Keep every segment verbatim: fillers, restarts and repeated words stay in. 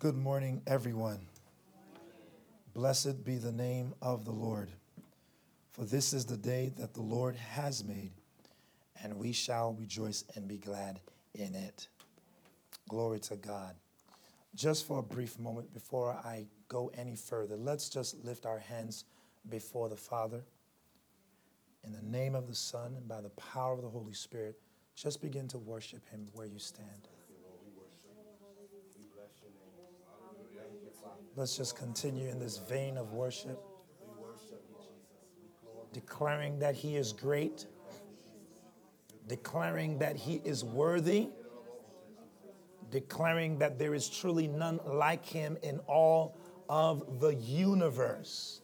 Good morning, everyone. Blessed be the name of the Lord, for this is the day that the Lord has made, and we shall rejoice and be glad in it. Glory to God. Just for a brief moment before I go any further, let's just lift our hands before the Father. In the name of the Son and by the power of the Holy Spirit, just begin to worship Him where you stand. Let's just continue in this vein of worship, declaring that He is great, declaring that He is worthy, declaring that there is truly none like Him in all of the universe.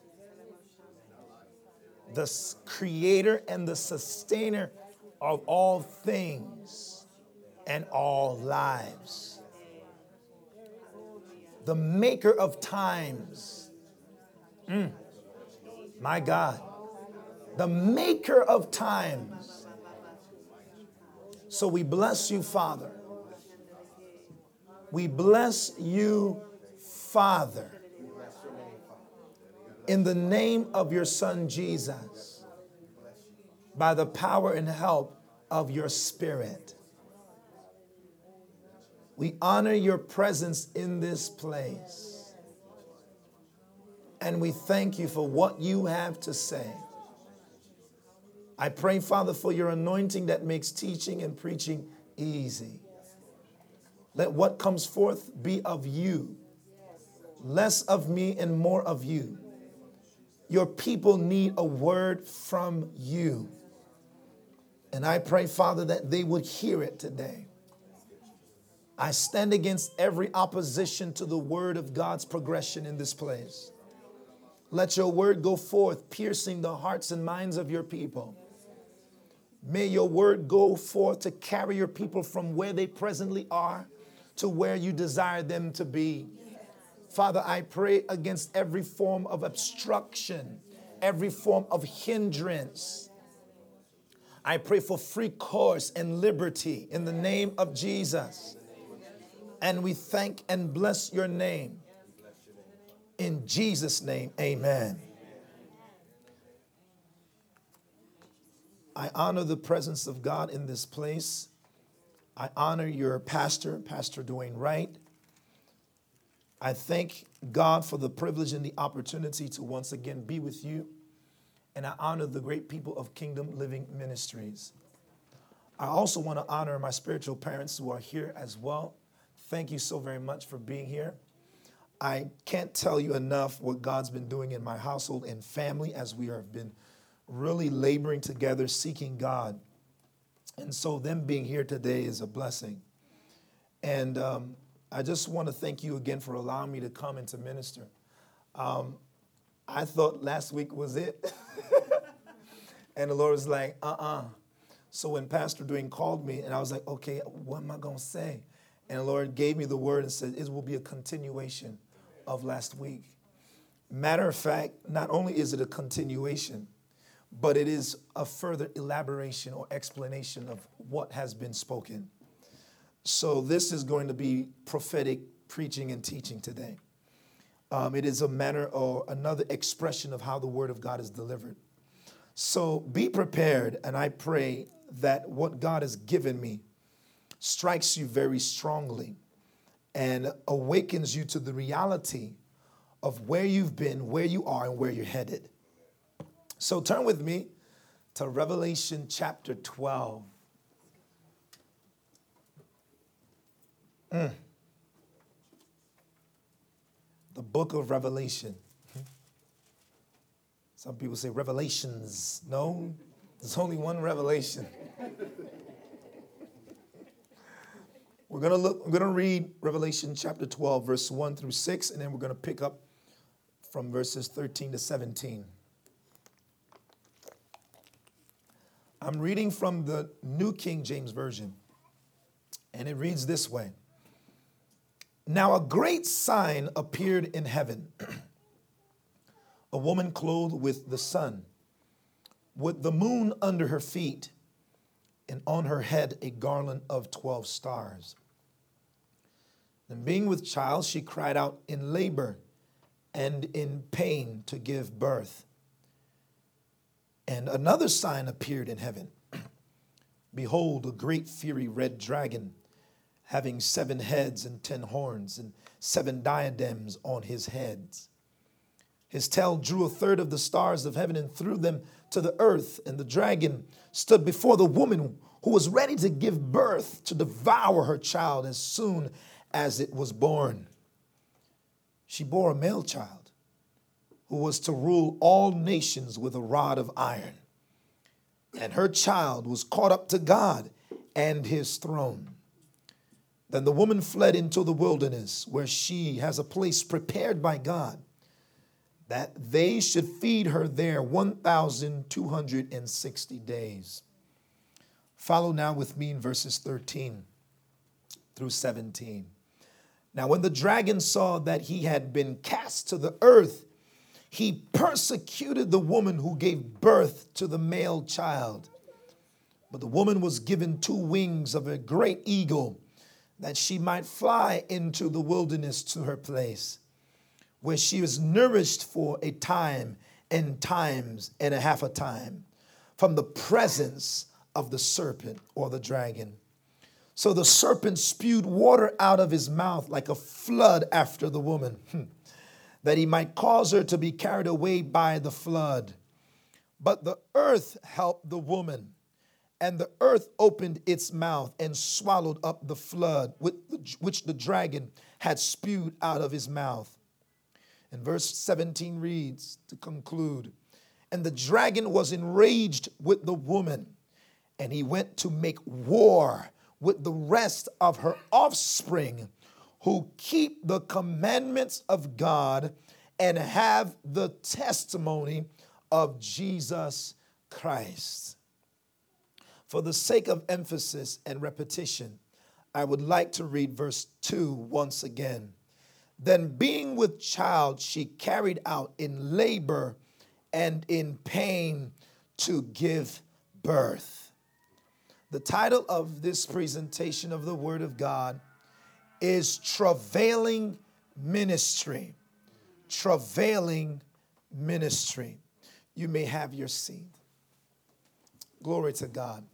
The creator and the sustainer of all things and all lives. The maker of times. Mm. My God. The maker of times. So we bless you, Father. We bless you, Father. In the name of your Son, Jesus, by the power and help of your Spirit, we honor your presence in this place. And we thank you for what you have to say. I pray, Father, for your anointing that makes teaching and preaching easy. Let what comes forth be of you, less of me and more of you. Your people need a word from you. And I pray, Father, that they would hear it today. I stand against every opposition to the word of God's progression in this place. Let your word go forth, piercing the hearts and minds of your people. May your word go forth to carry your people from where they presently are to where you desire them to be. Father, I pray against every form of obstruction, every form of hindrance. I pray for free course and liberty in the name of Jesus. And we thank and bless your name. In Jesus' name, amen. I honor the presence of God in this place. I honor your pastor, Pastor Dwayne Wright. I thank God for the privilege and the opportunity to once again be with you. And I honor the great people of Kingdom Living Ministries. I also want to honor my spiritual parents who are here as well. Thank you so very much for being here. I can't tell you enough what God's been doing in my household and family as we have been really laboring together, seeking God. And so them being here today is a blessing. And um I just want to thank you again for allowing me to come and to minister. Um, I thought last week was it. And the Lord was like, uh-uh. So when Pastor Dwayne called me, and I was like, okay, what am I going to say? And the Lord gave me the word and said, it will be a continuation of last week. Matter of fact, not only is it a continuation, but it is a further elaboration or explanation of what has been spoken. So this is going to be prophetic preaching and teaching today. Um, it is a manner or another expression of how the word of God is delivered. So be prepared, and I pray that what God has given me strikes you very strongly and awakens you to the reality of where you've been, where you are, and where you're headed. So turn with me to Revelation chapter twelve. Mm. The book of Revelation. Some people say Revelations. No, there's only one Revelation. We're gonna look. We're gonna read Revelation chapter twelve, verse one through six, and then we're gonna pick up from verses thirteen to seventeen. I'm reading from the New King James Version, and it reads this way. Now a great sign appeared in heaven, a woman clothed with the sun, with the moon under her feet, and on her head a garland of twelve stars. And being with child, she cried out in labor and in pain to give birth. And another sign appeared in heaven. Behold, a great fiery red dragon, having seven heads and ten horns, and seven diadems on his heads. His tail drew a third of the stars of heaven and threw them to the earth. And the dragon stood before the woman who was ready to give birth, to devour her child as soon as it was born. She bore a male child who was to rule all nations with a rod of iron. And her child was caught up to God and his throne. Then the woman fled into the wilderness, where she has a place prepared by God, that they should feed her there one thousand two hundred sixty days. Follow now with me in verses thirteen through seventeen. Now when the dragon saw that he had been cast to the earth, he persecuted the woman who gave birth to the male child. But the woman was given two wings of a great eagle, that she might fly into the wilderness to her place, where she was nourished for a time and times and a half a time from the presence of the serpent or the dragon. So the serpent spewed water out of his mouth like a flood after the woman, that he might cause her to be carried away by the flood. But the earth helped the woman, and the earth opened its mouth and swallowed up the flood which the dragon had spewed out of his mouth. And verse seventeen reads, to conclude, and the dragon was enraged with the woman, and he went to make war with the rest of her offspring, who keep the commandments of God and have the testimony of Jesus Christ. For the sake of emphasis and repetition, I would like to read verse two once again. Then being with child, she carried out in labor and in pain to give birth. The title of this presentation of the Word of God is Travailing Ministry. Travailing Ministry. You may have your seat. Glory to God.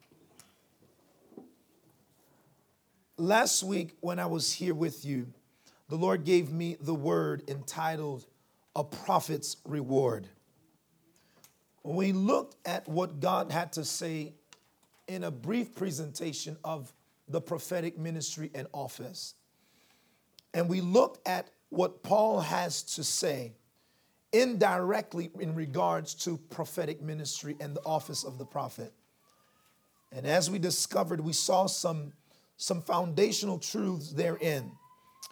Last week when I was here with you, the Lord gave me the word entitled, A Prophet's Reward. When we looked at what God had to say in a brief presentation of the prophetic ministry and office, and we looked at what Paul has to say indirectly in regards to prophetic ministry and the office of the prophet. And as we discovered, we saw some, some foundational truths therein,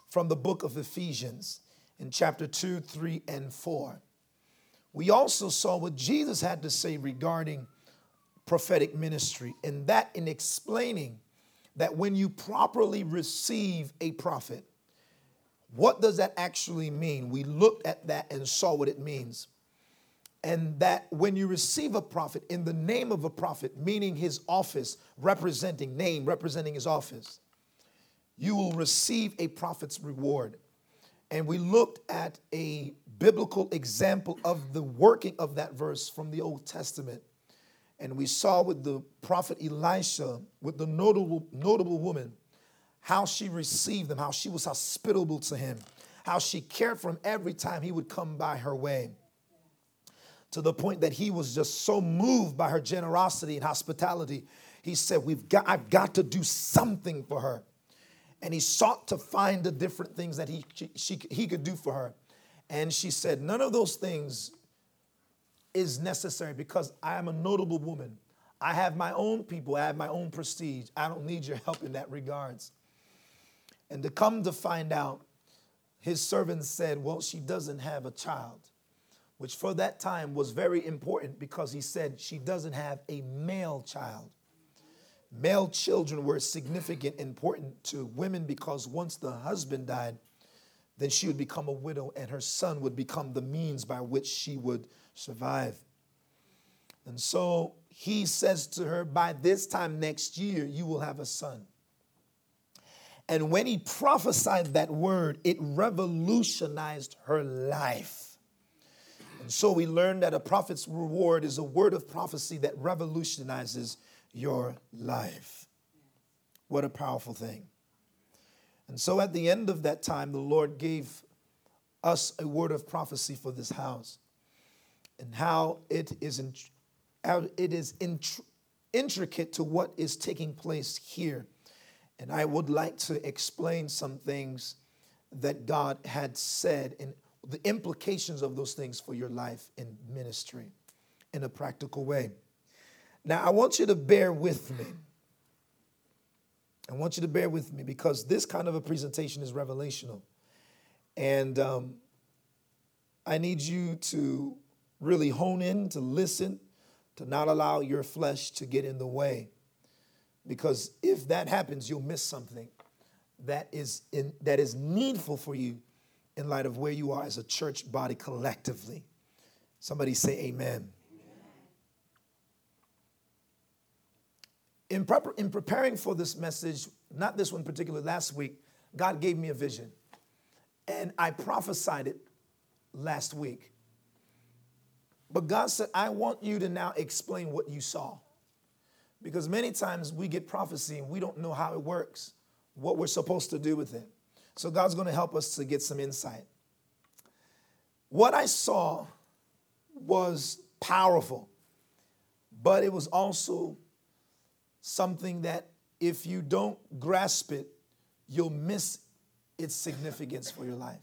from the book of Ephesians in chapter two, three, and four. We also saw what Jesus had to say regarding prophetic ministry, and that in explaining that when you properly receive a prophet, what does that actually mean? We looked at that and saw what it means. And that when you receive a prophet in the name of a prophet, meaning his office, representing name, representing his office, you will receive a prophet's reward. And we looked at a biblical example of the working of that verse from the Old Testament. And we saw with the prophet Elisha, with the notable, notable woman, how she received him, how she was hospitable to him, how she cared for him every time he would come by her way, to the point that he was just so moved by her generosity and hospitality. He said, "We've got, I've got to do something for her." And he sought to find the different things that he, she, she, he could do for her. And she said, none of those things is necessary because I am a notable woman. I have my own people. I have my own prestige. I don't need your help in that regards. And to come to find out, his servants said, well, she doesn't have a child, which for that time was very important because he said she doesn't have a male child. Male children were significant, important to women because once the husband died, then she would become a widow and her son would become the means by which she would survive. And so he says to her, by this time next year, you will have a son. And when he prophesied that word, it revolutionized her life. And so we learn that a prophet's reward is a word of prophecy that revolutionizes your life. What a powerful thing. And so at the end of that time, the Lord gave us a word of prophecy for this house and how it is in, how it is int- intricate to what is taking place here. And I would like to explain some things that God had said and the implications of those things for your life in ministry in a practical way. Now, I want you to bear with me. I want you to bear with me because this kind of a presentation is revelational. And um, I need you to really hone in, to listen, to not allow your flesh to get in the way. Because if that happens, you'll miss something that is in, that is needful for you in light of where you are as a church body collectively. Somebody say amen. In, prep- in preparing for this message, not this one in particular, last week, God gave me a vision. And I prophesied it last week. But God said, I want you to now explain what you saw. Because many times we get prophecy and we don't know how it works, what we're supposed to do with it. So God's going to help us to get some insight. What I saw was powerful, but it was also something that if you don't grasp it, you'll miss its significance for your life.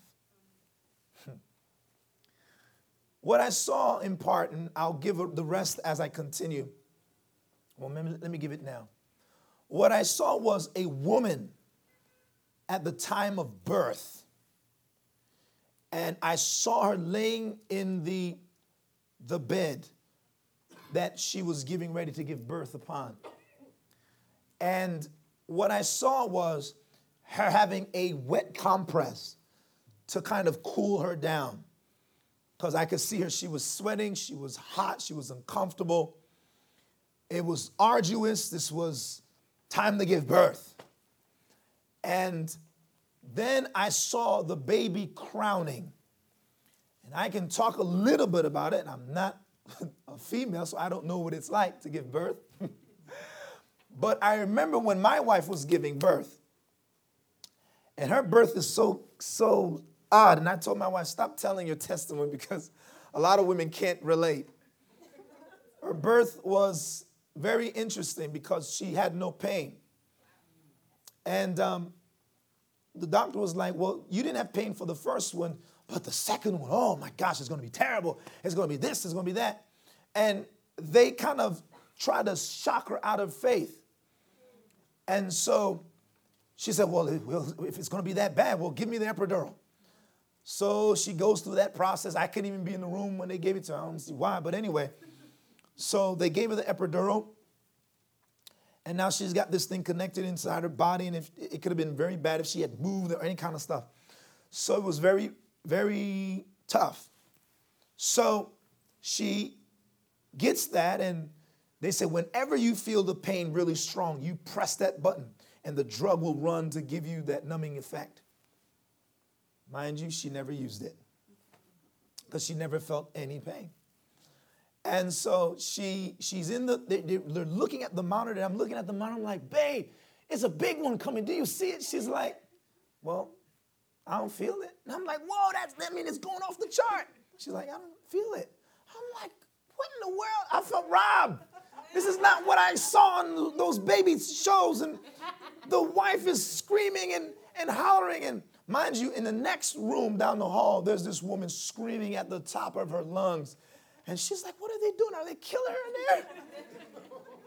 What I saw in part, and I'll give the rest as I continue. Well, let me give it now. What I saw was a woman at the time of birth. And I saw her laying in the, the bed that she was getting ready to give birth upon. And what I saw was her having a wet compress to kind of cool her down. Because I could see her, she was sweating, she was hot, she was uncomfortable. It was arduous, this was time to give birth. And then I saw the baby crowning. And I can talk a little bit about it, and I'm not a female, so I don't know what it's like to give birth. But I remember when my wife was giving birth, and her birth is so, so odd. And I told my wife, stop telling your testimony because a lot of women can't relate. Her birth was very interesting because she had no pain. And um, the doctor was like, well, you didn't have pain for the first one, but the second one, oh my gosh, it's going to be terrible. It's going to be this, it's going to be that. And they kind of tried to shock her out of faith. And so she said, well, if it's going to be that bad, well, give me the epidural. So she goes through that process. I couldn't even be in the room when they gave it to her. I don't see why, but anyway. So they gave her the epidural. And now she's got this thing connected inside her body. And if, it could have been very bad if she had moved or any kind of stuff. So it was very, very tough. So she gets that, and they said, whenever you feel the pain really strong, you press that button and the drug will run to give you that numbing effect. Mind you, she never used it because she never felt any pain. And so she she's in the, they, they're looking at the monitor. I'm looking at the monitor. I'm like, babe, it's a big one coming. Do you see it? She's like, well, I don't feel it. And I'm like, whoa, that's, that means it's going off the chart. She's like, I don't feel it. I'm like, what in the world? I felt robbed. This is not what I saw on those baby shows. And the wife is screaming and, and hollering. And mind you, in the next room down the hall, there's this woman screaming at the top of her lungs. And she's like, what are they doing? Are they killing her in there?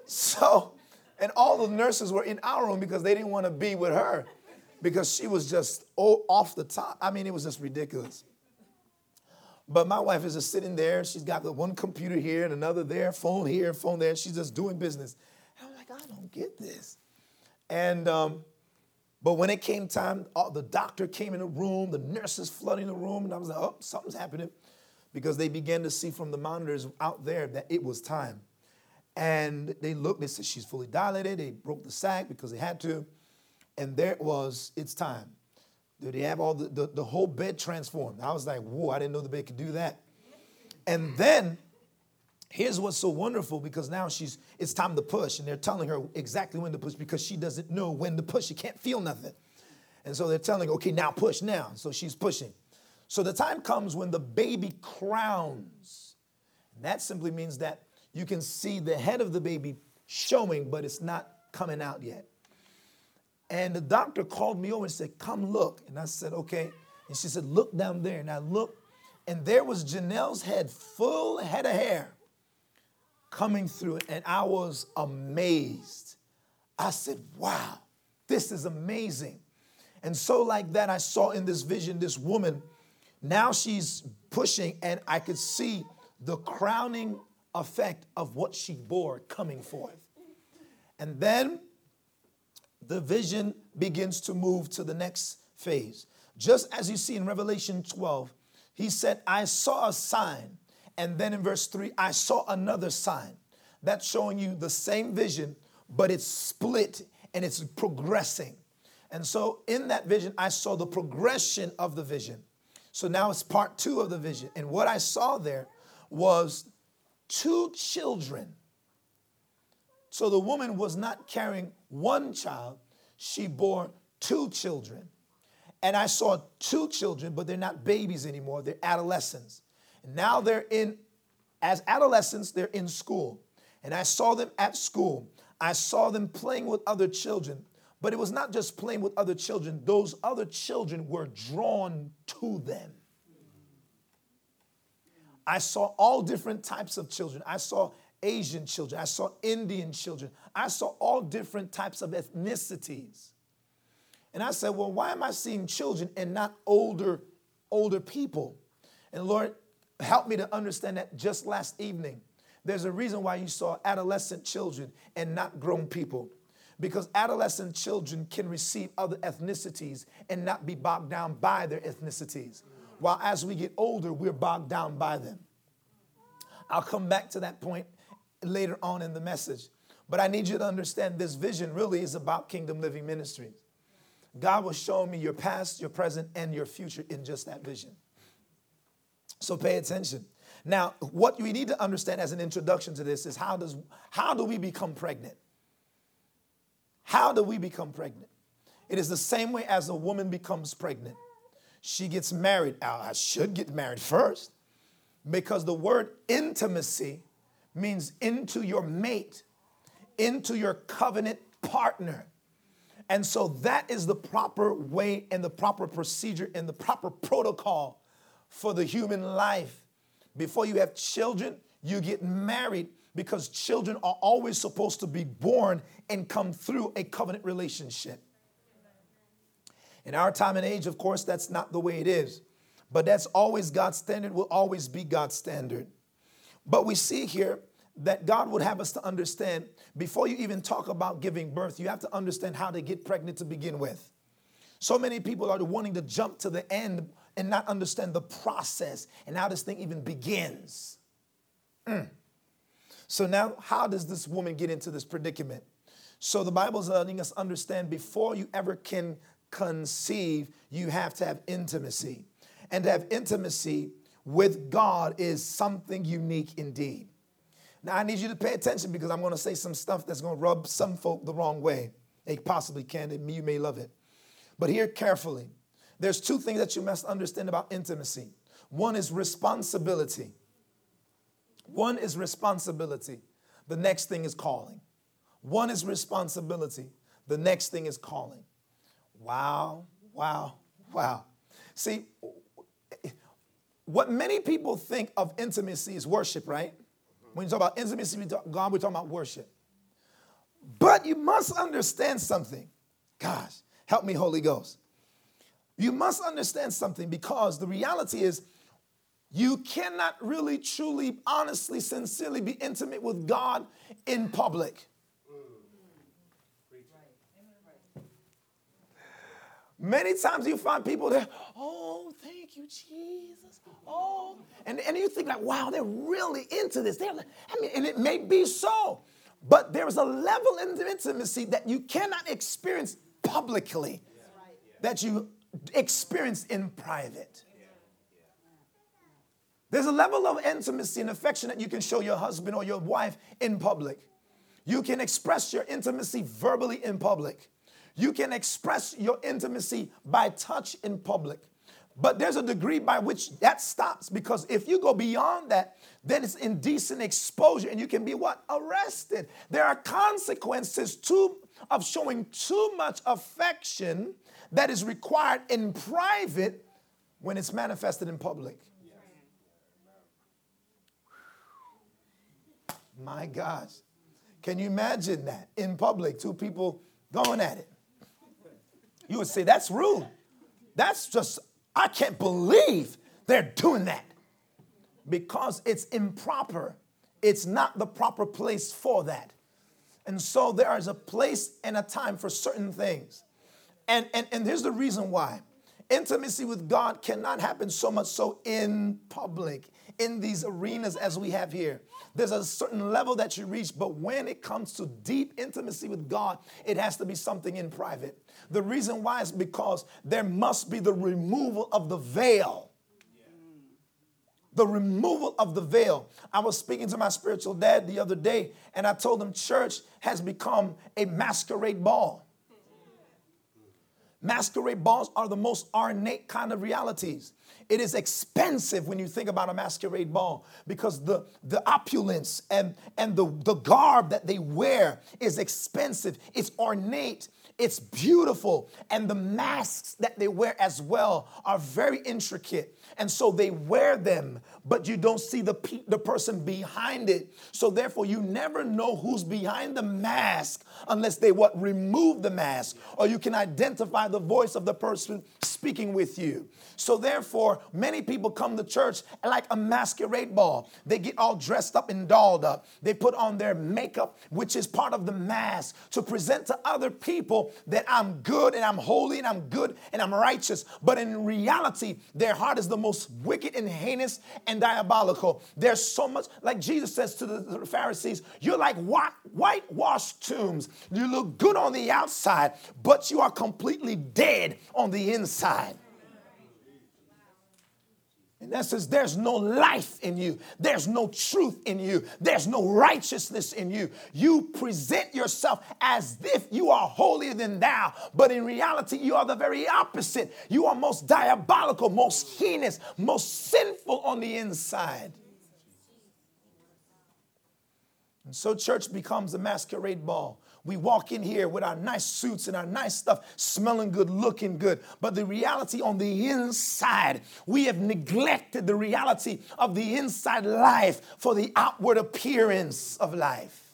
So, and all the nurses were in our room because they didn't want to be with her because she was just oh, off the top. I mean, it was just ridiculous. But my wife is just sitting there. She's got the one computer here and another there, phone here, phone there. She's just doing business. And I'm like, I don't get this. And um, but when it came time, all, the doctor came in the room, the nurses flooding the room, and I was like, oh, something's happening, because they began to see from the monitors out there that it was time. And they looked. They said she's fully dilated. They broke the sac because they had to. And there it was, it's time. They have all the, the, the whole bed transformed. I was like, whoa, I didn't know the bed could do that. And then here's what's so wonderful, because now she's it's time to push, and they're telling her exactly when to push because she doesn't know when to push. She can't feel nothing. And so they're telling her, okay, now push now. So she's pushing. So the time comes when the baby crowns. And that simply means that you can see the head of the baby showing, but it's not coming out yet. And the doctor called me over and said, come look. And I said, okay. And she said, look down there. And I looked, and there was Janelle's head, full head of hair, coming through it. And I was amazed. I said, wow, this is amazing. And so like that, I saw in this vision, this woman, now she's pushing, and I could see the crowning effect of what she bore coming forth. And then the vision begins to move to the next phase. Just as you see in Revelation twelve, he said, I saw a sign. And then in verse three, I saw another sign. That's showing you the same vision, but it's split and it's progressing. And so in that vision, I saw the progression of the vision. So now it's part two of the vision. And what I saw there was two children. So the woman was not carrying one child. She bore two children. And I saw two children, but they're not babies anymore. They're adolescents. And now they're in, as adolescents, they're in school. And I saw them at school. I saw them playing with other children. But it was not just playing with other children. Those other children were drawn to them. I saw all different types of children. I saw Asian children. I saw Indian children. I saw all different types of ethnicities. And I said, well, why am I seeing children and not older, older people? And Lord, help me to understand that just last evening, there's a reason why you saw adolescent children and not grown people. Because adolescent children can receive other ethnicities and not be bogged down by their ethnicities. While as we get older, we're bogged down by them. I'll come back to that point later on in the message. But I need you to understand this vision really is about Kingdom Living Ministries. God was showing me your past, your present, and your future in just that vision. So pay attention. Now, what we need to understand as an introduction to this is how does how do we become pregnant? How do we become pregnant? It is the same way as a woman becomes pregnant. She gets married. I should get married first, because the word intimacy means into your mate, into your covenant partner. And so that is the proper way and the proper procedure and the proper protocol for the human life. Before you have children, you get married, because children are always supposed to be born and come through a covenant relationship. In our time and age, of course, that's not the way it is. But that's always God's standard, will always be God's standard. But we see here that God would have us to understand, before you even talk about giving birth, you have to understand how to get pregnant to begin with. So many people are wanting to jump to the end and not understand the process and how this thing even begins. Mm. So now, how does this woman get into this predicament? So the Bible is letting us understand before you ever can conceive, you have to have intimacy. And to have intimacy with God is something unique indeed. Now, I need you to pay attention, because I'm going to say some stuff that's going to rub some folk the wrong way. They possibly can, and you may love it. But hear carefully. There's two things that you must understand about intimacy. One is responsibility. One is responsibility. The next thing is calling. One is responsibility. The next thing is calling. Wow, wow, wow. See, what many people think of intimacy is worship, right? When you talk about intimacy with God, we're talking about worship. But you must understand something. Gosh, help me, Holy Ghost. You must understand something, because the reality is, you cannot really, truly, honestly, sincerely be intimate with God in public. Many times you find people that, oh, thank you, Jesus. Oh, and, and you think like, wow, they're really into this. They're like, I mean, and it may be so, but there's a level of intimacy that you cannot experience publicly that you experienced in private. There's a level of intimacy and affection that you can show your husband or your wife in public. You can express your intimacy verbally in public. You can express your intimacy by touch in public. But there's a degree by which that stops, because if you go beyond that, then it's indecent exposure and you can be what? Arrested. There are consequences to, of showing too much affection that is required in private when it's manifested in public. My gosh. Can you imagine that? In public, two people going at it. You would say, that's rude. That's just, I can't believe they're doing that. Because it's improper. It's not the proper place for that. And so there is a place and a time for certain things. And, and, and here's the reason why. Intimacy with God cannot happen so much so in public, in these arenas as we have here. There's a certain level that you reach, but when it comes to deep intimacy with God, it has to be something in private. The reason why is because there must be the removal of the veil. Yeah. The removal of the veil. I was speaking to my spiritual dad the other day, and I told him church has become a masquerade ball. Masquerade balls are the most ornate kind of realities. It is expensive when you think about a masquerade ball, because the, the opulence and, and the, the garb that they wear is expensive. It's ornate. It's beautiful. And the masks that they wear as well are very intricate. And so they wear them, but you don't see the, pe- the person behind it. So therefore, you never know who's behind the mask unless they what remove the mask, or you can identify the voice of the person speaking with you. So therefore, many people come to church like a masquerade ball. They get all dressed up and dolled up. They put on their makeup, which is part of the mask, to present to other people that I'm good and I'm holy and I'm good and I'm righteous. But in reality, their heart is the most wicked and heinous and diabolical. There's so much, like Jesus says to the, the Pharisees, you're like white, whitewashed tombs. You look good on the outside, but you are completely dead on the inside. And that says there's no life in you. There's no truth in you. There's no righteousness in you. You present yourself as if you are holier than thou, but in reality, you are the very opposite. You are most diabolical, most heinous, most sinful on the inside. And so church becomes a masquerade ball. We walk in here with our nice suits and our nice stuff, smelling good, looking good. But the reality on the inside, we have neglected the reality of the inside life for the outward appearance of life.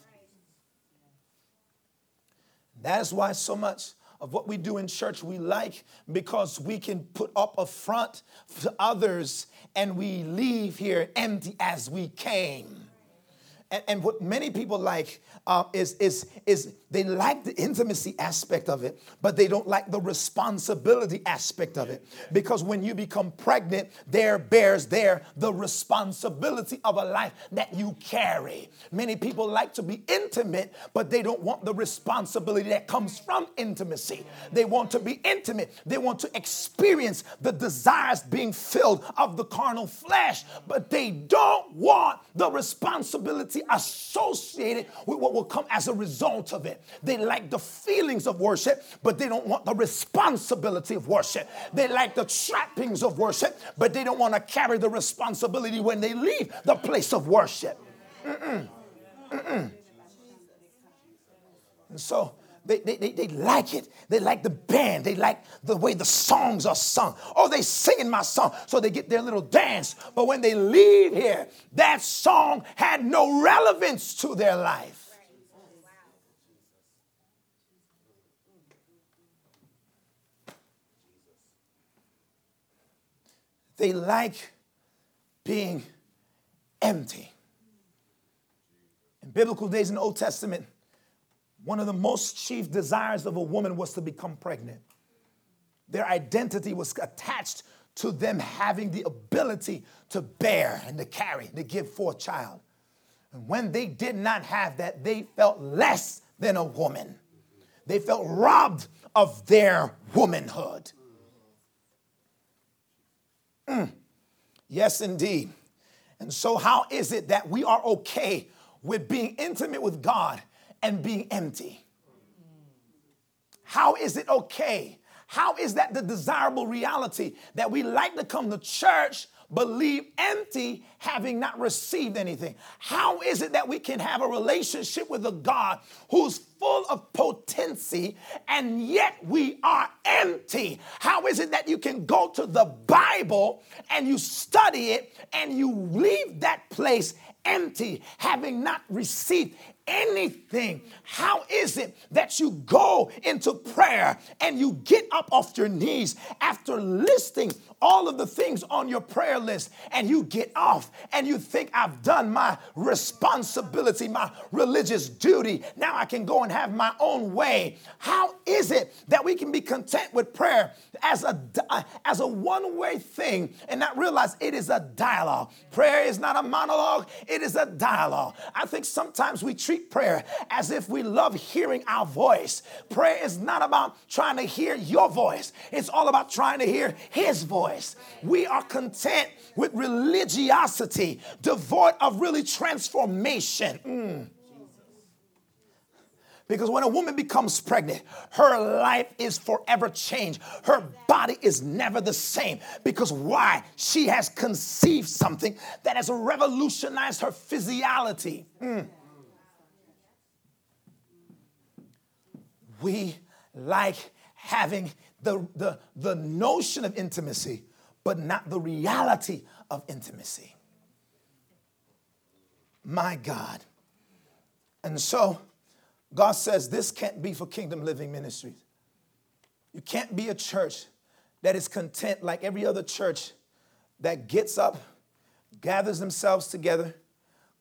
That is why so much of what we do in church we like, because we can put up a front to others and we leave here empty as we came. And, and what many people like uh, is, is, is they like the intimacy aspect of it, but they don't like the responsibility aspect of it. Because when you become pregnant, there bears there the responsibility of a life that you carry. Many people like to be intimate, but they don't want the responsibility that comes from intimacy. They want to be intimate. They want to experience the desires being filled of the carnal flesh, but they don't want the responsibility associated with what will come as a result of it. They like the feelings of worship, but they don't want the responsibility of worship. They like the trappings of worship, but they don't want to carry the responsibility when they leave the place of worship. Mm-mm. Mm-mm. And so They, they, they, they like it. They like the band. They like the way the songs are sung. Oh, they singing my song. So they get their little dance. But when they leave here, that song had no relevance to their life. They like being empty. In biblical days in the Old Testament, one of the most chief desires of a woman was to become pregnant. Their identity was attached to them having the ability to bear and to carry, to give forth child. And when they did not have that, they felt less than a woman. They felt robbed of their womanhood. Mm. Yes, indeed. And so how is it that we are okay with being intimate with God and being empty? How is it okay? How is that the desirable reality that we like to come to church, but leave empty, having not received anything? How is it that we can have a relationship with a God who's full of potency and yet we are empty? How is it that you can go to the Bible and you study it and you leave that place empty, having not received anything? How is it that you go into prayer and you get up off your knees after listing all of the things on your prayer list, and you get off and you think, I've done my responsibility, my religious duty. Now I can go and have my own way. How is it that we can be content with prayer as a, as a one-way thing and not realize it is a dialogue? Prayer is not a monologue. It is a dialogue. I think sometimes we treat prayer as if we love hearing our voice. Prayer is not about trying to hear your voice. It's all about trying to hear his voice. We are content with religiosity, devoid of really transformation. Mm. Because when a woman becomes pregnant, her life is forever changed. Her body is never the same. Because why? She has conceived something that has revolutionized her physiology. Mm. We like having the, the, the notion of intimacy, but not the reality of intimacy. My God. And so God says this can't be for Kingdom Living Ministries. You can't be a church that is content like every other church that gets up, gathers themselves together,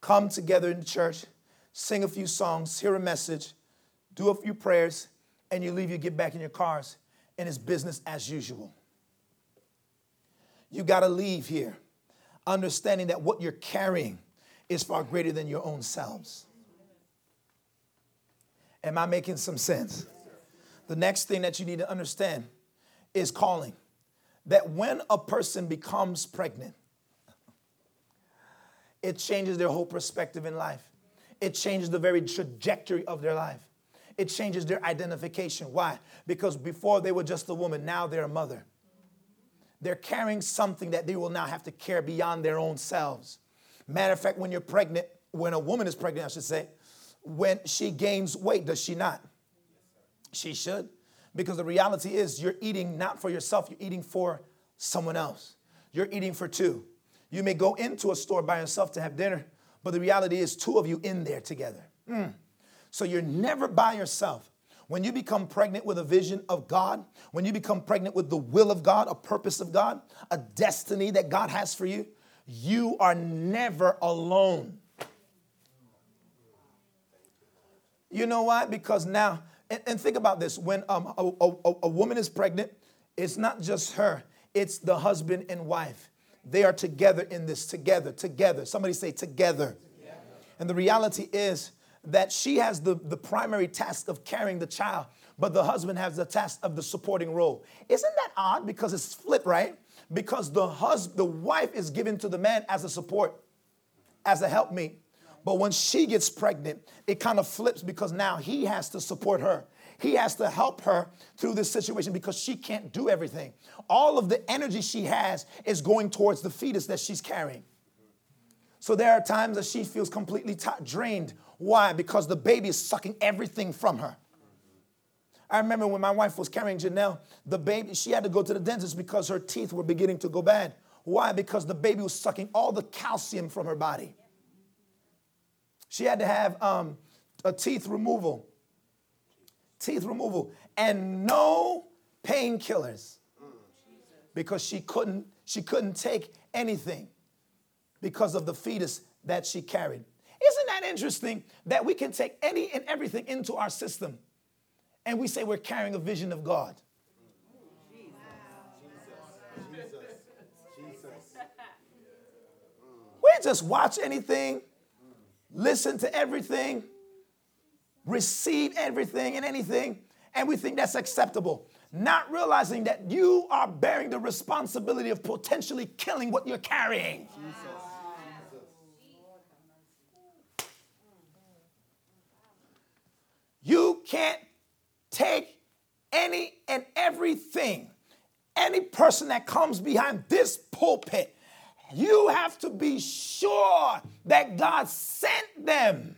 come together in the church, sing a few songs, hear a message, do a few prayers, and you leave, you get back in your cars, and it's business as usual. You got to leave here understanding that what you're carrying is far greater than your own selves. Am I making some sense? The next thing that you need to understand is calling. That when a person becomes pregnant, it changes their whole perspective in life. It changes the very trajectory of their life. It changes their identification. Why? Because before they were just a woman, now they're a mother. They're carrying something that they will now have to carry beyond their own selves. Matter of fact, when you're pregnant, when a woman is pregnant, I should say, when she gains weight, does she not? She should. Because the reality is you're eating not for yourself, you're eating for someone else. You're eating for two. You may go into a store by yourself to have dinner, but the reality is two of you in there together. Mm. So you're never by yourself. When you become pregnant with a vision of God, when you become pregnant with the will of God, a purpose of God, a destiny that God has for you, you are never alone. You know why? Because now, and, and think about this. When um, a, a, a woman is pregnant, it's not just her. It's the husband and wife. They are together in this, together, together. Somebody say together. together. And the reality is, that she has the, the primary task of carrying the child, but the husband has the task of the supporting role. Isn't that odd? Because it's flipped, right? Because the hus- the wife is given to the man as a support, as a helpmeet. But when she gets pregnant, it kind of flips because now he has to support her. He has to help her through this situation because she can't do everything. All of the energy she has is going towards the fetus that she's carrying. So there are times that she feels completely t- drained. Why? Because the baby is sucking everything from her. I remember when my wife was carrying Janelle, the baby, she had to go to the dentist because her teeth were beginning to go bad. Why? Because the baby was sucking all the calcium from her body. She had to have um, a teeth removal. Teeth removal. And no painkillers. Because she couldn't, she couldn't take anything. Because of the fetus that she carried. Isn't that interesting that we can take any and everything into our system and we say we're carrying a vision of God? Jesus. Jesus. Jesus. We just watch anything, listen to everything, receive everything and anything, and we think that's acceptable, not realizing that you are bearing the responsibility of potentially killing what you're carrying. Jesus. You can't take any and everything, any person that comes behind this pulpit. You have to be sure that God sent them,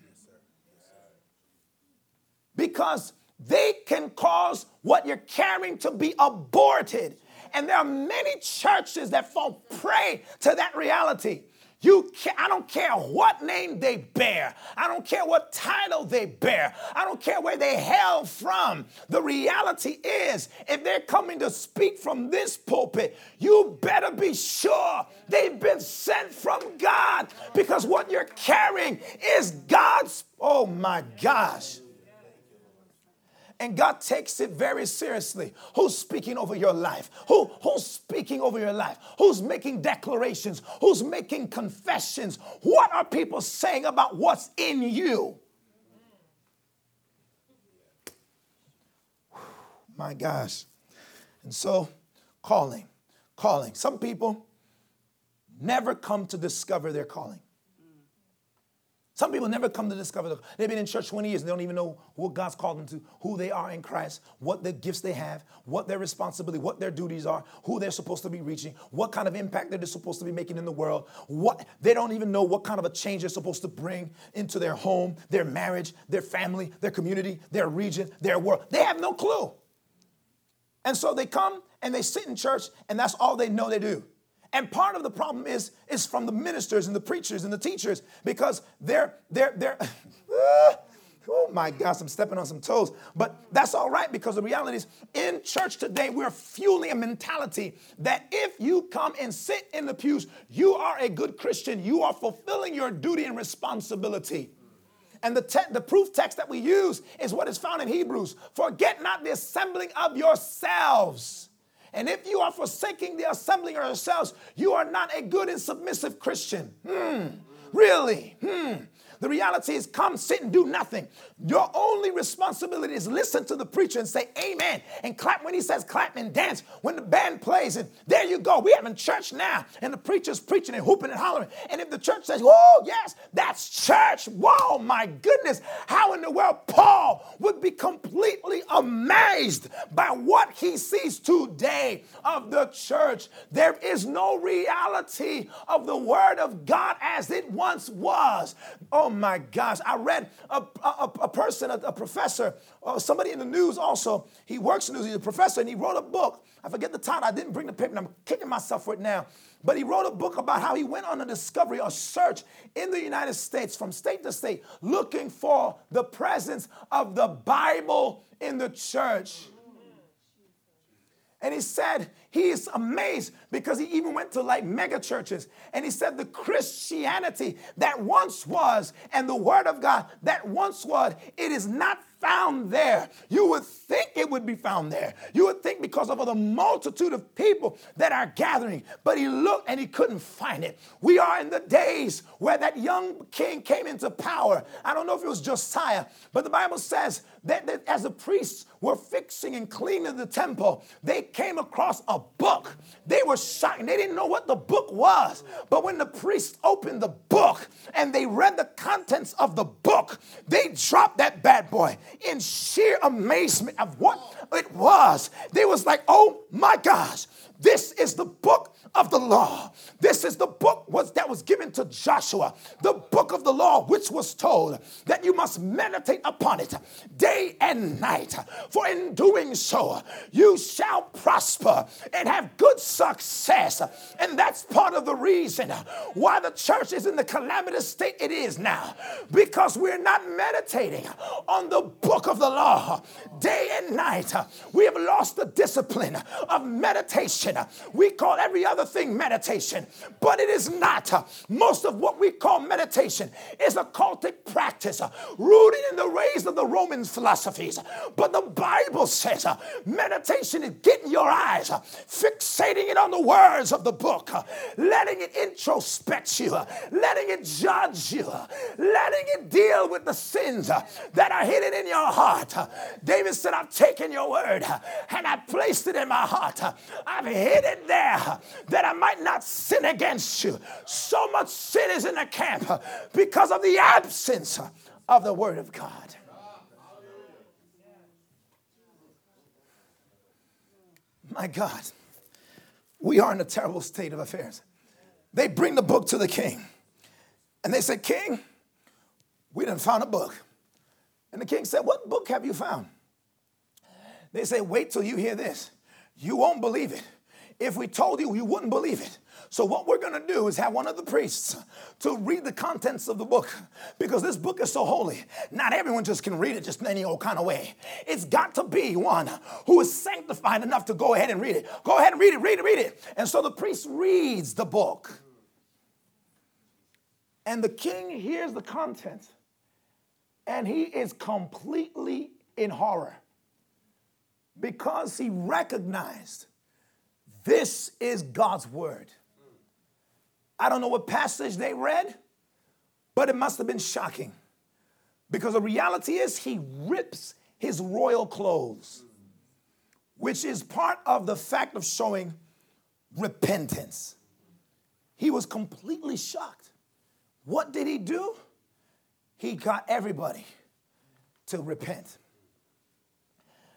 because they can cause what you're carrying to be aborted. And there are many churches that fall prey to that reality. You can, I don't care what name they bear. I don't care what title they bear. I don't care where they hail from. The reality is, if they're coming to speak from this pulpit, you better be sure they've been sent from God, because what you're carrying is God's. Oh my gosh. And God takes it very seriously. Who's speaking over your life? Who, who's speaking over your life? Who's making declarations? Who's making confessions? What are people saying about what's in you? Whew, my gosh. And so, calling, calling. Some people never come to discover their calling. Some people never come to discover that they've been in church twenty years and they don't even know what God's called them to, who they are in Christ, what the gifts they have, what their responsibility, what their duties are, who they're supposed to be reaching, what kind of impact they're supposed to be making in the world. What they don't even know what kind of a change they're supposed to bring into their home, their marriage, their family, their community, their region, their world. They have no clue. And so they come and they sit in church and that's all they know they do. And part of the problem is, is from the ministers and the preachers and the teachers, because they're, they're, they're, oh my gosh, I'm stepping on some toes. But that's all right, because the reality is in church today, we're fueling a mentality that if you come and sit in the pews, you are a good Christian. You are fulfilling your duty and responsibility. And the, te- the proof text that we use is what is found in Hebrews. Forget not the assembling of yourselves. And if you are forsaking the assembling of yourselves, you are not a good and submissive Christian. Hmm. Really? Hmm. The reality is, come sit and do nothing. Your only responsibility is listen to the preacher and say amen and clap when he says clap and dance when the band plays. And there you go. We're having church now. And the preacher's preaching and hooping and hollering. And if the church says, oh, yes, that's church. Whoa, my goodness. How in the world Paul would be completely amazed by what he sees today of the church. There is no reality of the word of God as it once was. Oh, Oh my gosh, I read a, a, a person, a, a professor, or somebody in the news also, he works in the news, he's a professor, and he wrote a book. I forget the title, I didn't bring the paper, and I'm kicking myself for it now. But he wrote a book about how he went on a discovery or search in the United States from state to state, looking for the presence of the Bible in the church. And he said he is amazed, because he even went to like mega churches. And he said the Christianity that once was and the word of God that once was, it is not found there. You would think it would be found there. You would think, because of the multitude of people that are gathering. But he looked and he couldn't find it. We are in the days where that young king came into power. I don't know if it was Josiah, but the Bible says that, that as the priests were fixing and cleaning the temple, they came across a book. They were shocked. They didn't know what the book was. But when the priests opened the book and they read the contents of the book, they dropped that bad boy in sheer amazement of what it was. They was like, oh my gosh, this is the book of the law. This is the book was, that was given to Joshua, the book of the law, which was told that you must meditate upon it day and night. For in doing so, you shall prosper and have good success. And that's part of the reason why the church is in the calamitous state it is now, because we're not meditating on the book of the law day and night. We have lost the discipline of meditation. We call every other thing meditation, but it is not. Most of what we call meditation is a cultic practice rooted in the ways of the Roman philosophies. But the Bible says meditation is getting your eyes fixed fixating it on the words of the book, letting it introspect you, letting it judge you, letting it deal with the sins that are hidden in your heart. David said, I've taken your word and I placed it in my heart. I've hid it there that I might not sin against you. So much sin is in the camp because of the absence of the word of God. My God, we are in a terrible state of affairs. They bring the book to the king. And they said, King, we done found a book. And the king said, what book have you found? They said, wait till you hear this. You won't believe it. If we told you, you wouldn't believe it. So what we're going to do is have one of the priests to read the contents of the book, because this book is so holy. Not everyone just can read it just in any old kind of way. It's got to be one who is sanctified enough to go ahead and read it. Go ahead and read it, read it, read it. And so the priest reads the book. And the king hears the contents, and he is completely in horror because he recognized this is God's word. I don't know what passage they read, but it must have been shocking, because the reality is he rips his royal clothes, which is part of the fact of showing repentance. He was completely shocked. What did he do? He got everybody to repent.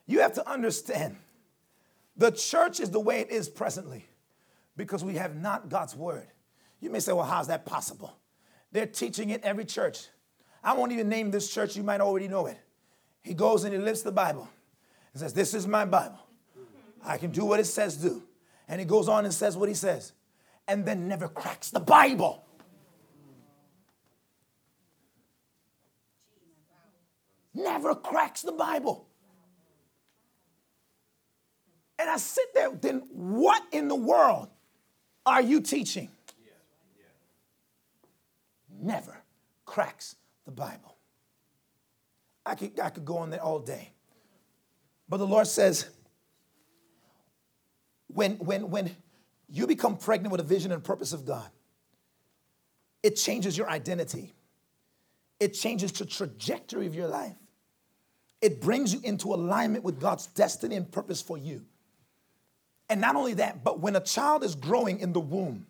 You have to understand, the church is the way it is presently because we have not God's word. You may say, well, how's that possible? They're teaching it every church. I won't even name this church. You might already know it. He goes and he lifts the Bible and says, this is my Bible. I can do what it says do. And he goes on and says what he says, and then never cracks the Bible. Never cracks the Bible. And I sit there, then what in the world are you teaching? Never cracks the Bible. I could, I could go on there all day. But the Lord says, when, when, when you become pregnant with a vision and purpose of God, it changes your identity. It changes the trajectory of your life. It brings you into alignment with God's destiny and purpose for you. And not only that, but when a child is growing in the womb,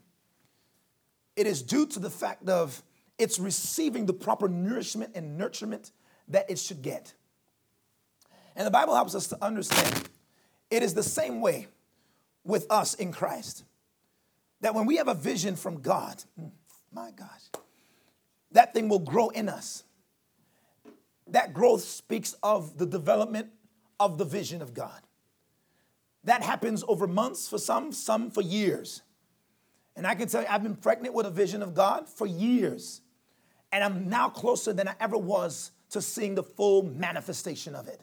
it is due to the fact of it's receiving the proper nourishment and nurturement that it should get. And the Bible helps us to understand it is the same way with us in Christ. That when we have a vision from God, my gosh, that thing will grow in us. That growth speaks of the development of the vision of God. That happens over months for some, some for years. And I can tell you, I've been pregnant with a vision of God for years. And I'm now closer than I ever was to seeing the full manifestation of it.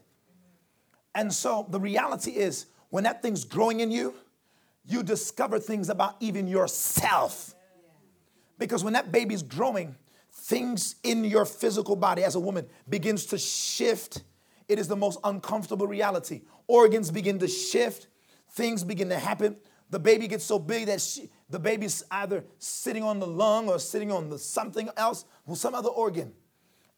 And so the reality is, when that thing's growing in you, you discover things about even yourself. Because when that baby's growing, things in your physical body as a woman begins to shift. It is the most uncomfortable reality. Organs begin to shift. Things begin to happen. The baby gets so big that she, the baby's either sitting on the lung or sitting on the something else, well, some other organ.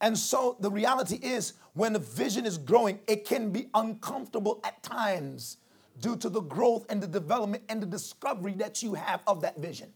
And so the reality is, when the vision is growing, it can be uncomfortable at times due to the growth and the development and the discovery that you have of that vision.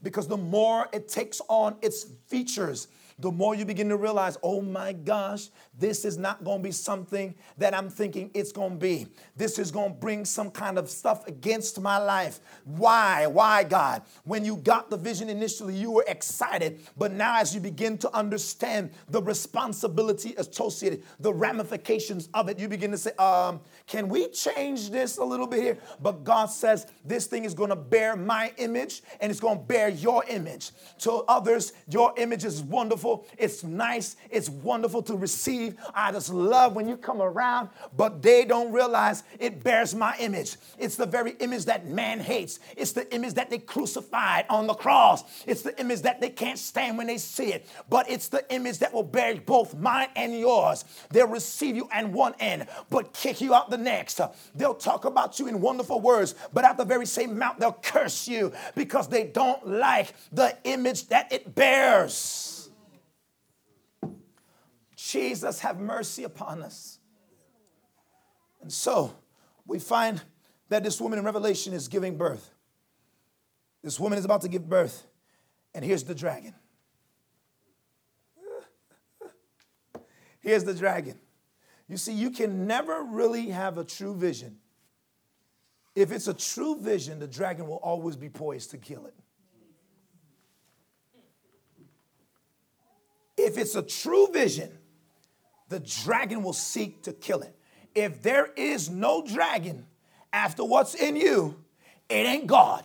Because the more it takes on its features, the more you begin to realize, oh my gosh, this is not going to be something that I'm thinking it's going to be. This is going to bring some kind of stuff against my life. Why? Why, God? When you got the vision initially, you were excited. But now as you begin to understand the responsibility associated, the ramifications of it, you begin to say, um, can we change this a little bit here? But God says, this thing is going to bear my image and it's going to bear your image. To others, your image is wonderful. beautiful. It's nice. It's wonderful to receive. I just love when you come around, but they don't realize it bears my image. It's the very image that man hates. It's the image that they crucified on the cross. It's the image that they can't stand when they see it, but it's the image that will bear both mine and yours. They'll receive you on one end, but kick you out the next. They'll talk about you in wonderful words, but at the very same mount, they'll curse you because they don't like the image that it bears. Jesus, have mercy upon us. And so we find that this woman in Revelation is giving birth. This woman is about to give birth. And here's the dragon. Here's the dragon. You see, you can never really have a true vision. If it's a true vision, the dragon will always be poised to kill it. If it's a true vision, the dragon will seek to kill it. If there is no dragon after what's in you, it ain't God.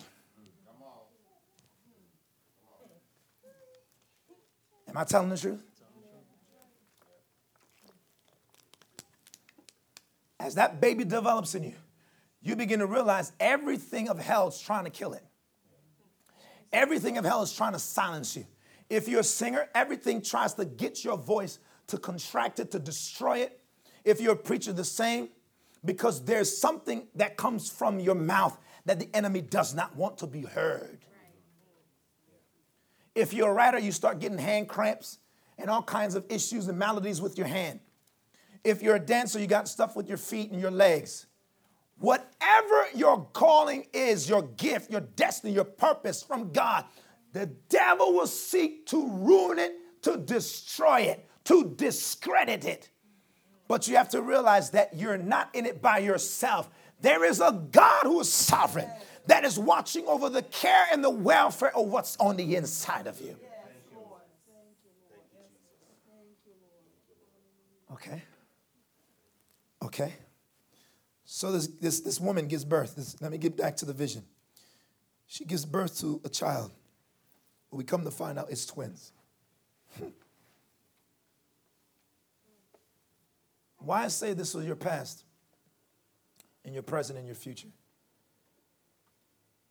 Am I telling the truth? As that baby develops in you, you begin to realize everything of hell is trying to kill it. Everything of hell is trying to silence you. If you're a singer, everything tries to get your voice, to contract it, to destroy it. If you're a preacher, the same, because there's something that comes from your mouth that the enemy does not want to be heard. If you're a writer, you start getting hand cramps and all kinds of issues and maladies with your hand. If you're a dancer, you got stuff with your feet and your legs. Whatever your calling is, your gift, your destiny, your purpose from God, the devil will seek to ruin it, to destroy it, to discredit it. But you have to realize that you're not in it by yourself. There is a God who is sovereign that is watching over the care and the welfare of what's on the inside of you. Okay. Okay, so this, this, this woman gives birth. This, let me get back to the vision. She gives birth to a child. We come to find out it's twins. Why say this was your past and your present and your future?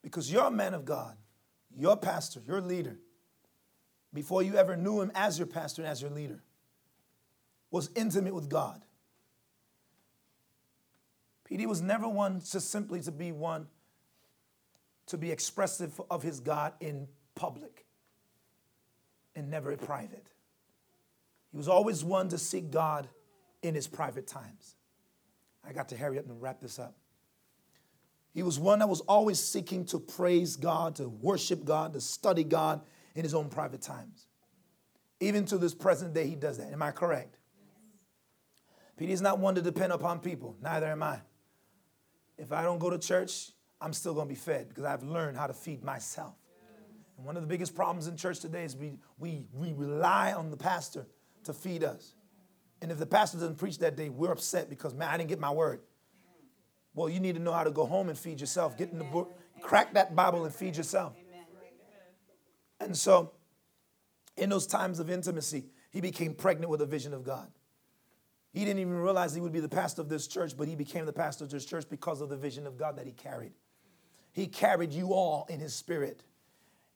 Because you're a man of God, your pastor, your leader, before you ever knew him as your pastor and as your leader, was intimate with God. He was never one to simply to be one to be expressive of his God in public and never in private. He was always one to seek God in his private times. I got to hurry up and wrap this up. He was one that was always seeking to praise God, to worship God, to study God in his own private times. Even to this present day, he does that. Am I correct? P D is not one to depend upon people. Neither am I. If I don't go to church, I'm still going to be fed because I've learned how to feed myself. And one of the biggest problems in church today is we, we, we rely on the pastor to feed us. And if the pastor doesn't preach that day, we're upset because, man, I didn't get my word. Well, you need to know how to go home and feed yourself. Get in the book, crack that Bible and feed yourself. And so in those times of intimacy, he became pregnant with a vision of God. He didn't even realize he would be the pastor of this church, but he became the pastor of this church because of the vision of God that he carried. He carried you all in his spirit.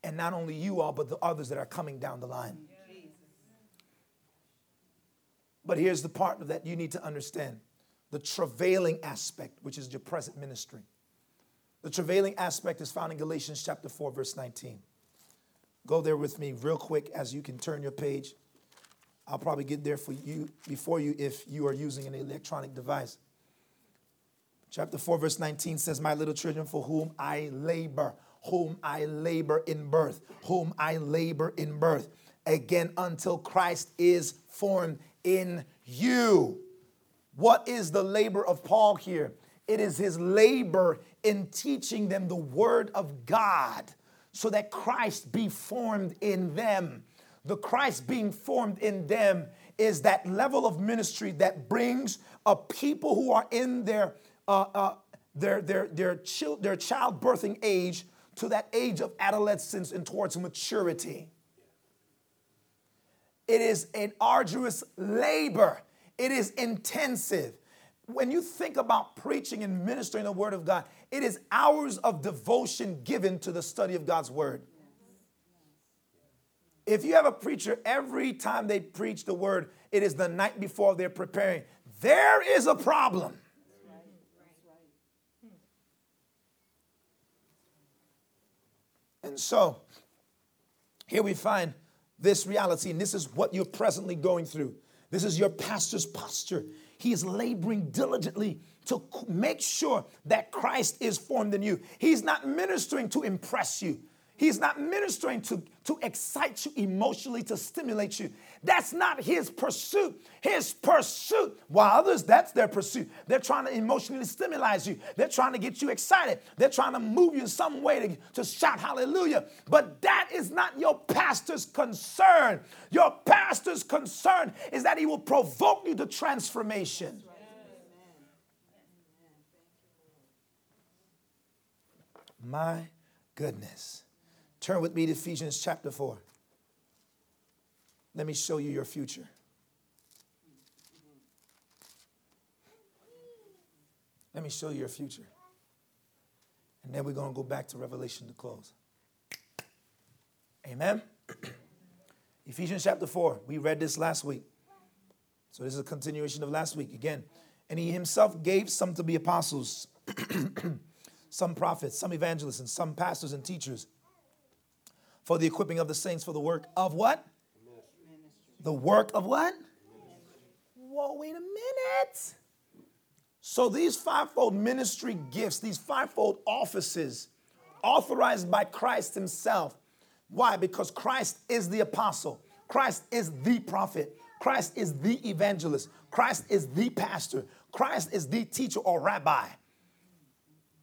And not only you all, but the others that are coming down the line. Jesus. But here's the part of that you need to understand. The travailing aspect, which is your present ministry. The travailing aspect is found in Galatians chapter four, verse nineteen. Go there with me real quick as you can turn your page. I'll probably get there for you before you if you are using an electronic device. Chapter four, verse nineteen says, my little children, for whom I labor, whom I labor in birth, whom I labor in birth, again until Christ is formed in you. What is the labor of Paul here? It is his labor in teaching them the word of God so that Christ be formed in them. The Christ being formed in them is that level of ministry that brings a people who are in their uh, uh, their their their, chil- their childbirthing age to that age of adolescence and towards maturity. It is an arduous labor. It is intensive. When you think about preaching and ministering the word of God, it is hours of devotion given to the study of God's word. If you have a preacher, every time they preach the word, it is the night before they're preparing. There is a problem. And so here we find this reality, and this is what you're presently going through. This is your pastor's posture. He is laboring diligently to make sure that Christ is formed in you. He's not ministering to impress you. He's not ministering to, to excite you emotionally, to stimulate you. That's not his pursuit. His pursuit, while others, that's their pursuit. They're trying to emotionally stimulate you. They're trying to get you excited. They're trying to move you in some way to, to shout hallelujah. But that is not your pastor's concern. Your pastor's concern is that he will provoke you to transformation. My goodness. Turn with me to Ephesians chapter four. Let me show you your future. Let me show you your future. And then we're going to go back to Revelation to close. Amen? Ephesians chapter four. We read this last week. So this is a continuation of last week again. And he himself gave some to be apostles, some prophets, some evangelists, and some pastors and teachers, for the equipping of the saints for the work of what? Ministry. The work of what? Ministry. Whoa, wait a minute. So these fivefold ministry gifts, these fivefold offices authorized by Christ himself. Why? Because Christ is the apostle. Christ is the prophet. Christ is the evangelist. Christ is the pastor. Christ is the teacher or rabbi.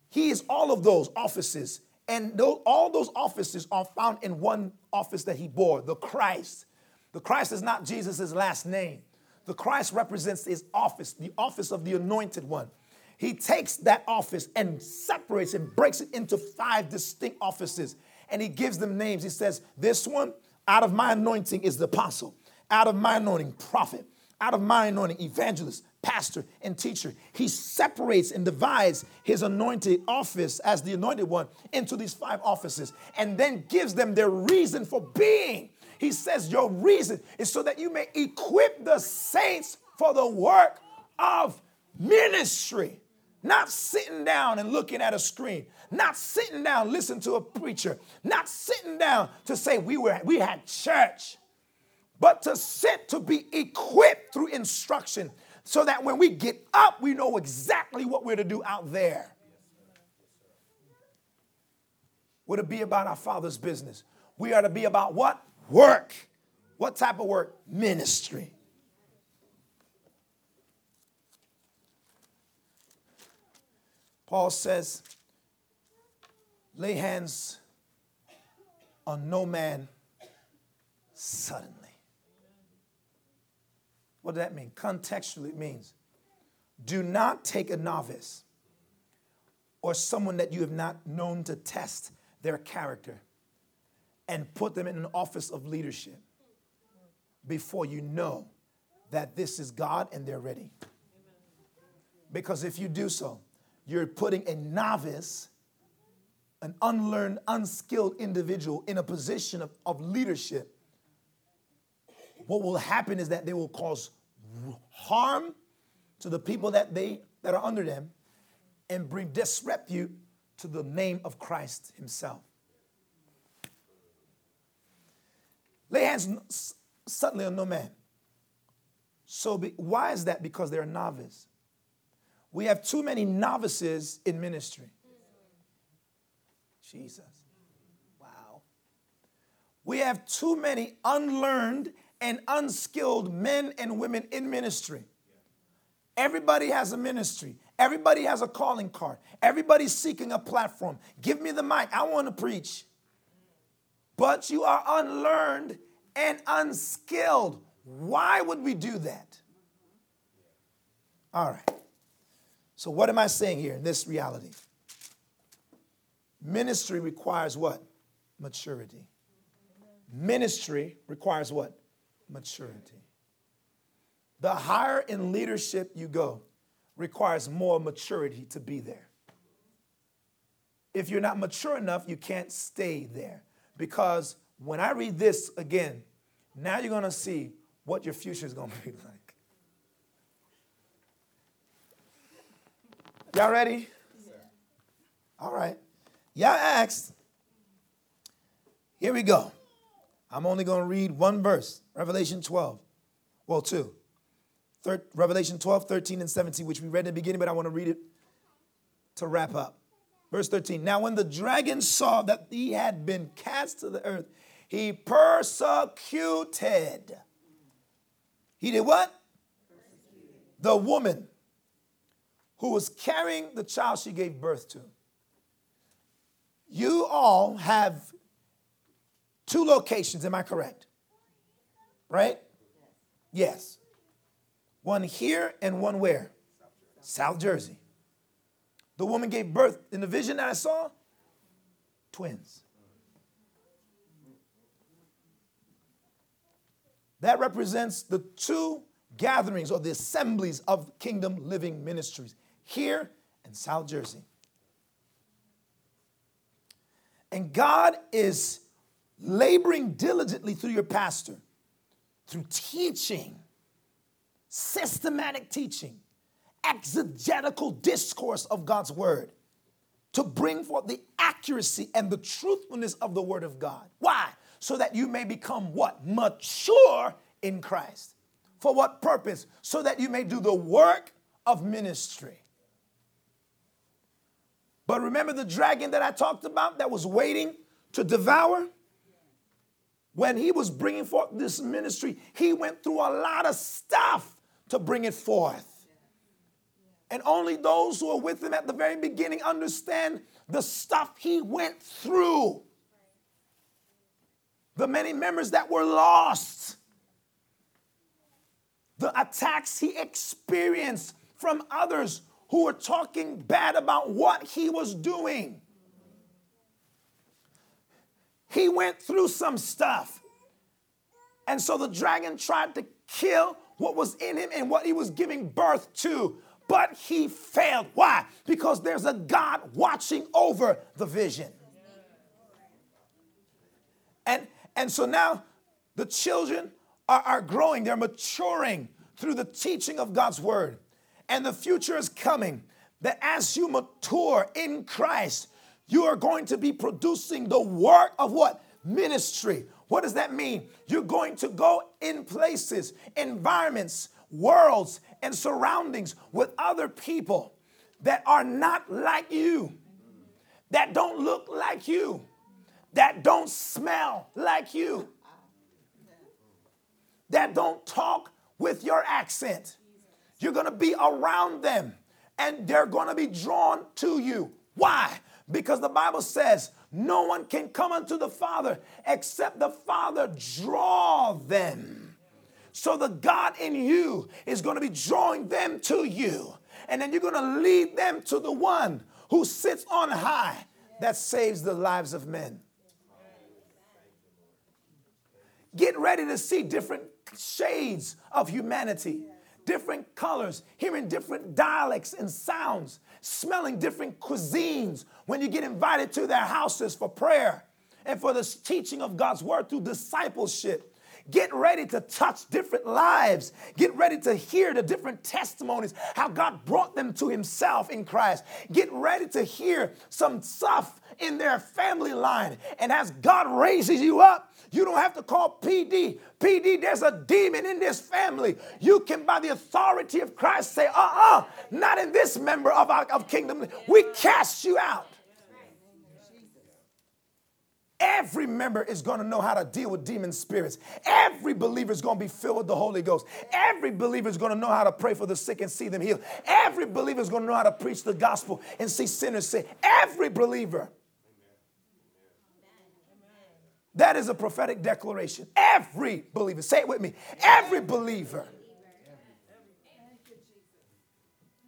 He is all of those offices. And those, all those offices are found in one office that he bore, the Christ. The Christ is not Jesus' last name. The Christ represents his office, the office of the anointed one. He takes that office and separates and breaks it into five distinct offices. And he gives them names. He says, this one, out of my anointing is the apostle. Out of my anointing, prophet. Out of my anointing, evangelist, pastor, and teacher. He separates and divides his anointed office as the anointed one into these five offices and then gives them their reason for being. He says your reason is so that you may equip the saints for the work of ministry. Not sitting down and looking at a screen. Not sitting down listening to a preacher. Not sitting down to say we were we had church. But to sit to be equipped through instruction, so that when we get up, we know exactly what we're to do out there. We're to be about our Father's business. We are to be about what? Work. What type of work? Ministry. Paul says, lay hands on no man suddenly. What does that mean? Contextually, it means do not take a novice or someone that you have not known to test their character and put them in an office of leadership before you know that this is God and they're ready. Because if you do so, you're putting a novice, an unlearned, unskilled individual in a position of, of leadership. What will happen is that they will cause harm to the people that they that are under them and bring disrepute to the name of Christ himself. Lay hands suddenly on no man. So be, why is that? Because they're a novice. We have too many novices in ministry. Jesus. Wow. We have too many unlearned and unskilled men and women in ministry. Everybody has a ministry. Everybody has a calling card. Everybody's seeking a platform. Give me the mic. I want to preach. But you are unlearned and unskilled. Why would we do that? All right. So what am I saying here in this reality? Ministry requires what? Maturity. Ministry requires what? maturity. The higher in leadership you go requires more maturity to be there. If you're not mature enough, you can't stay there. Because when I read this again, now you're going to see what your future is going to be like. Y'all ready? Yeah. All right. Y'all asked. Here we go. I'm only going to read one verse, Revelation twelve. Well, two. Third, Revelation twelve, thirteen, and seventeen, which we read in the beginning, but I want to read it to wrap up. Verse thirteen, now when the dragon saw that he had been cast to the earth, he persecuted. He did what? Persecuted. The woman who was carrying the child she gave birth to. You all have two locations, am I correct? Right? Yes. One here and one where? South Jersey. South Jersey. The woman gave birth in the vision that I saw, twins. That represents the two gatherings or the assemblies of Kingdom Living Ministries, here in South Jersey. And God is laboring diligently through your pastor, through teaching, systematic teaching, exegetical discourse of God's word to bring forth the accuracy and the truthfulness of the word of God. Why? So that you may become what? Mature in Christ. For what purpose? So that you may do the work of ministry. But remember the dragon that I talked about that was waiting to devour? When he was bringing forth this ministry, he went through a lot of stuff to bring it forth. And only those who are with him at the very beginning understand the stuff he went through. The many members that were lost. The attacks he experienced from others who were talking bad about what he was doing. He went through some stuff. And so the dragon tried to kill what was in him and what he was giving birth to. But he failed. Why? Because there's a God watching over the vision. And, and so now the children are, are growing. They're maturing through the teaching of God's word. And the future is coming that as you mature in Christ, you are going to be producing the work of what? Ministry. What does that mean? You're going to go in places, environments, worlds, and surroundings with other people that are not like you, that don't look like you, that don't smell like you, that don't talk with your accent. You're going to be around them and they're going to be drawn to you. Why? Because the Bible says no one can come unto the Father except the Father draw them. So the God in you is going to be drawing them to you. And then you're going to lead them to the one who sits on high that saves the lives of men. Get ready to see different shades of humanity, different colors, hearing different dialects and sounds, smelling different cuisines when you get invited to their houses for prayer and for the teaching of God's word through discipleship. Get ready to touch different lives. Get ready to hear the different testimonies, how God brought them to himself in Christ. Get ready to hear some stuff in their family line. And as God raises you up, you don't have to call P D. P D, there's a demon in this family. You can, by the authority of Christ, say, uh-uh, not in this member of our of Kingdom. We cast you out. Every member is going to know how to deal with demon spirits. Every believer is going to be filled with the Holy Ghost. Every believer is going to know how to pray for the sick and see them healed. Every believer is going to know how to preach the gospel and see sinners saved. Every believer. That is a prophetic declaration. Every believer. Say it with me. Every believer.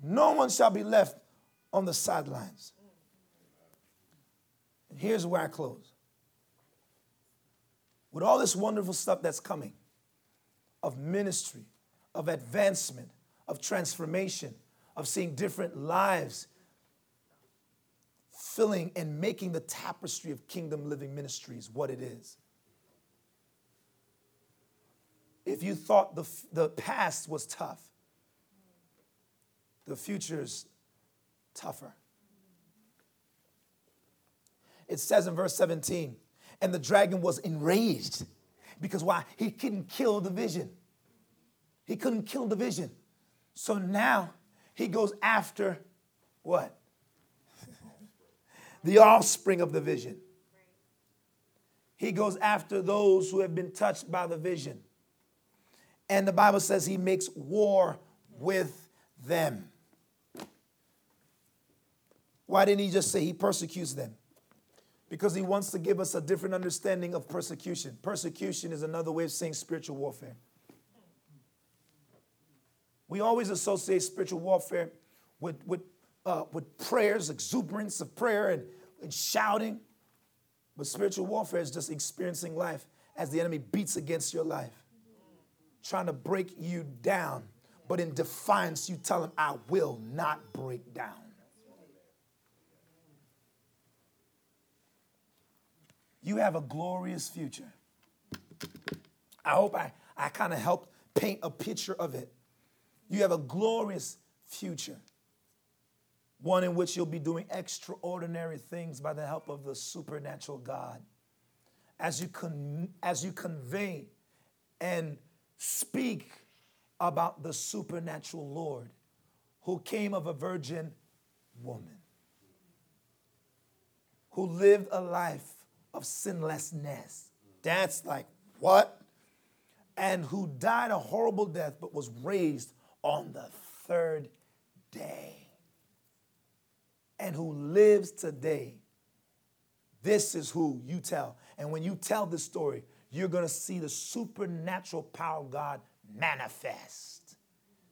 No one shall be left on the sidelines. And here's where I close. With all this wonderful stuff that's coming, of ministry, of advancement, of transformation, of seeing different lives, filling and making the tapestry of Kingdom Living Ministries what it is. If you thought the, the past was tough, the future's tougher. It says in verse seventeen, and the dragon was enraged. Because why? He couldn't kill the vision. He couldn't kill the vision. So now he goes after what? The offspring of the vision. He goes after those who have been touched by the vision. And the Bible says he makes war with them. Why didn't he just say he persecutes them? Because he wants to give us a different understanding of persecution. Persecution is another way of saying spiritual warfare. We always associate spiritual warfare with, with, uh, with prayers, exuberance of prayer and, and shouting. But spiritual warfare is just experiencing life as the enemy beats against your life, trying to break you down. But in defiance, you tell him, I will not break down. You have a glorious future. I hope I, I kind of helped paint a picture of it. You have a glorious future, one in which you'll be doing extraordinary things by the help of the supernatural God. As you con- as you convey and speak about the supernatural Lord who came of a virgin woman, who lived a life of sinlessness. That's like, what? And who died a horrible death but was raised on the third day, and who lives today. This is who you tell. And when you tell this story, you're going to see the supernatural power of God manifest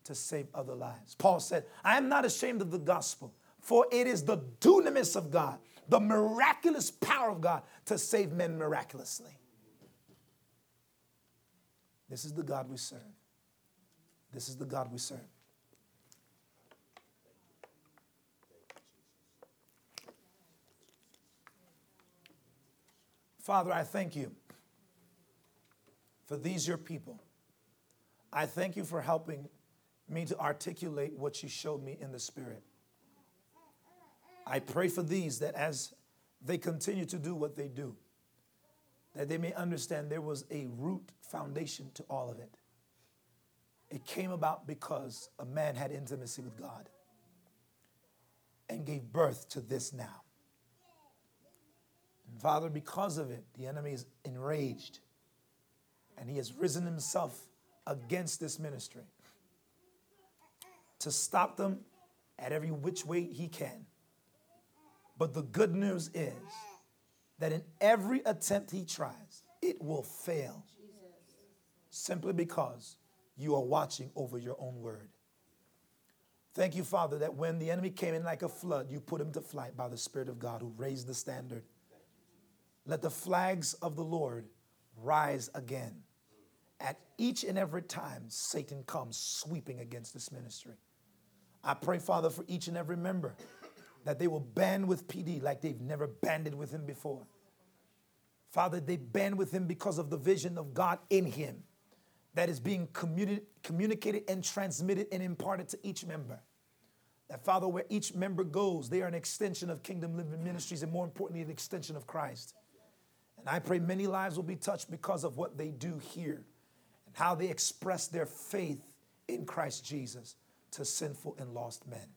to save other lives. Paul said, I am not ashamed of the gospel, for it is the dunamis of God, the miraculous power of God to save men miraculously. This is the God we serve. This is the God we serve. Father, I thank you for these, your people. I thank you for helping me to articulate what you showed me in the Spirit. I pray for these that as they continue to do what they do, that they may understand there was a root foundation to all of it. It came about because a man had intimacy with God and gave birth to this now. And Father, because of it, the enemy is enraged, and he has risen himself against this ministry to stop them at every which way he can. But the good news is that in every attempt he tries, it will fail, simply because you are watching over your own word. Thank you, Father, that when the enemy came in like a flood, you put him to flight by the Spirit of God who raised the standard. Let the flags of the Lord rise again at each and every time Satan comes sweeping against this ministry. I pray, Father, for each and every member that they will band with P D like they've never banded with him before. Father, they band with him because of the vision of God in him that is being communi- communicated and transmitted and imparted to each member. That, Father, where each member goes, they are an extension of Kingdom Living Ministries, and more importantly, an extension of Christ. And I pray many lives will be touched because of what they do here and how they express their faith in Christ Jesus to sinful and lost men.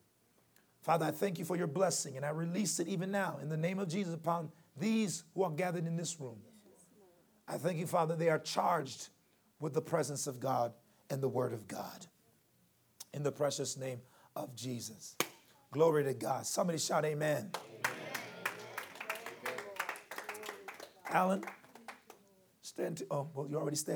Father, I thank you for your blessing, and I release it even now in the name of Jesus upon these who are gathered in this room. I thank you, Father, they are charged with the presence of God and the word of God. In the precious name of Jesus. Glory to God. Somebody shout amen. Alan, stand. To, oh, well, you already stand.